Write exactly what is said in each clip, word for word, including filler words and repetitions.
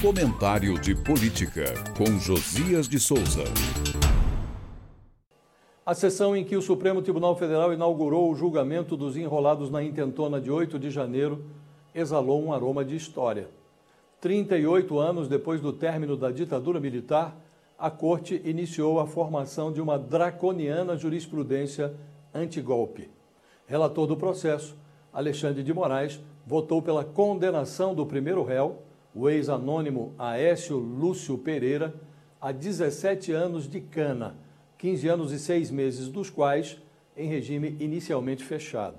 Comentário de Política, com Josias de Souza. A sessão em que o Supremo Tribunal Federal inaugurou o julgamento dos enrolados na Intentona de oito de janeiro exalou um aroma de história. trinta e oito anos depois do término da ditadura militar, a Corte iniciou a formação de uma draconiana jurisprudência antigolpe. Relator do processo, Alexandre de Moraes, votou pela condenação do primeiro réu, o ex-anônimo Aécio Lúcio Pereira, a dezessete anos de cana, quinze anos e seis meses dos quais em regime inicialmente fechado.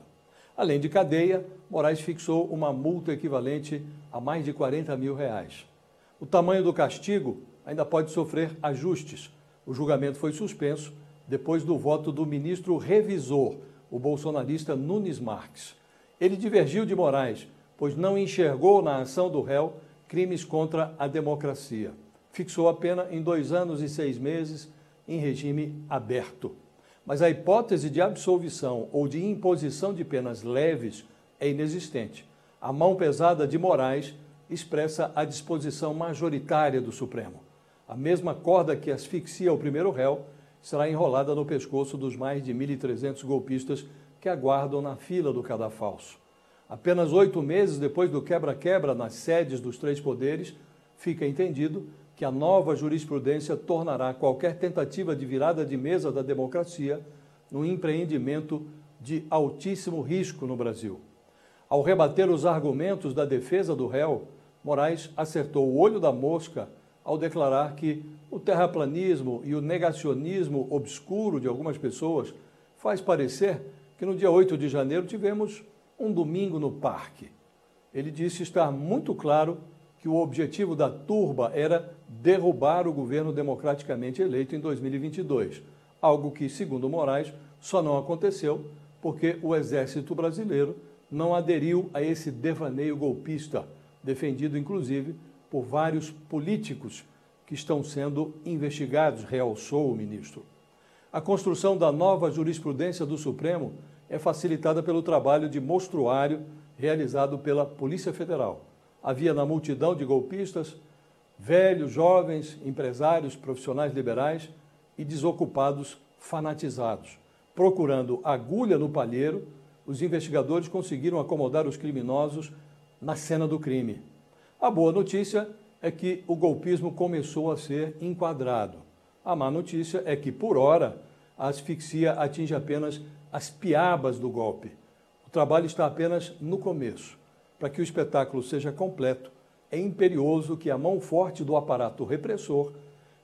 Além de cadeia, Moraes fixou uma multa equivalente a mais de quarenta mil reais. O tamanho do castigo ainda pode sofrer ajustes. O julgamento foi suspenso depois do voto do ministro revisor, o bolsonarista Nunes Marques. Ele divergiu de Moraes, pois não enxergou na ação do réu crimes contra a democracia. Fixou a pena em dois anos e seis meses, em regime aberto. Mas a hipótese de absolvição ou de imposição de penas leves é inexistente. A mão pesada de Moraes expressa a disposição majoritária do Supremo. A mesma corda que asfixia o primeiro réu será enrolada no pescoço dos mais de mil e trezentos golpistas que aguardam na fila do cadafalso. Apenas oito meses depois do quebra-quebra nas sedes dos três poderes, fica entendido que a nova jurisprudência tornará qualquer tentativa de virada de mesa da democracia num empreendimento de altíssimo risco no Brasil. Ao rebater os argumentos da defesa do réu, Moraes acertou o olho da mosca ao declarar que o terraplanismo e o negacionismo obscuro de algumas pessoas faz parecer que no dia oito de janeiro tivemos um domingo no parque. Ele disse estar muito claro que o objetivo da turba era derrubar o governo democraticamente eleito em dois mil e vinte e dois, algo que, segundo Moraes, só não aconteceu porque o Exército Brasileiro não aderiu a esse devaneio golpista, defendido inclusive por vários políticos que estão sendo investigados, realçou o ministro. A construção da nova jurisprudência do Supremo é facilitada pelo trabalho de mostruário realizado pela Polícia Federal. Havia na multidão de golpistas velhos, jovens, empresários, profissionais liberais e desocupados fanatizados. Procurando agulha no palheiro, os investigadores conseguiram acomodar os criminosos na cena do crime. A boa notícia é que o golpismo começou a ser enquadrado. A má notícia é que, por hora, a asfixia atinge apenas as piabas do golpe. O trabalho está apenas no começo. Para que o espetáculo seja completo, é imperioso que a mão forte do aparato repressor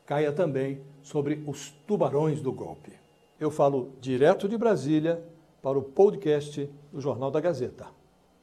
caia também sobre os tubarões do golpe. Eu falo direto de Brasília para o podcast do Jornal da Gazeta.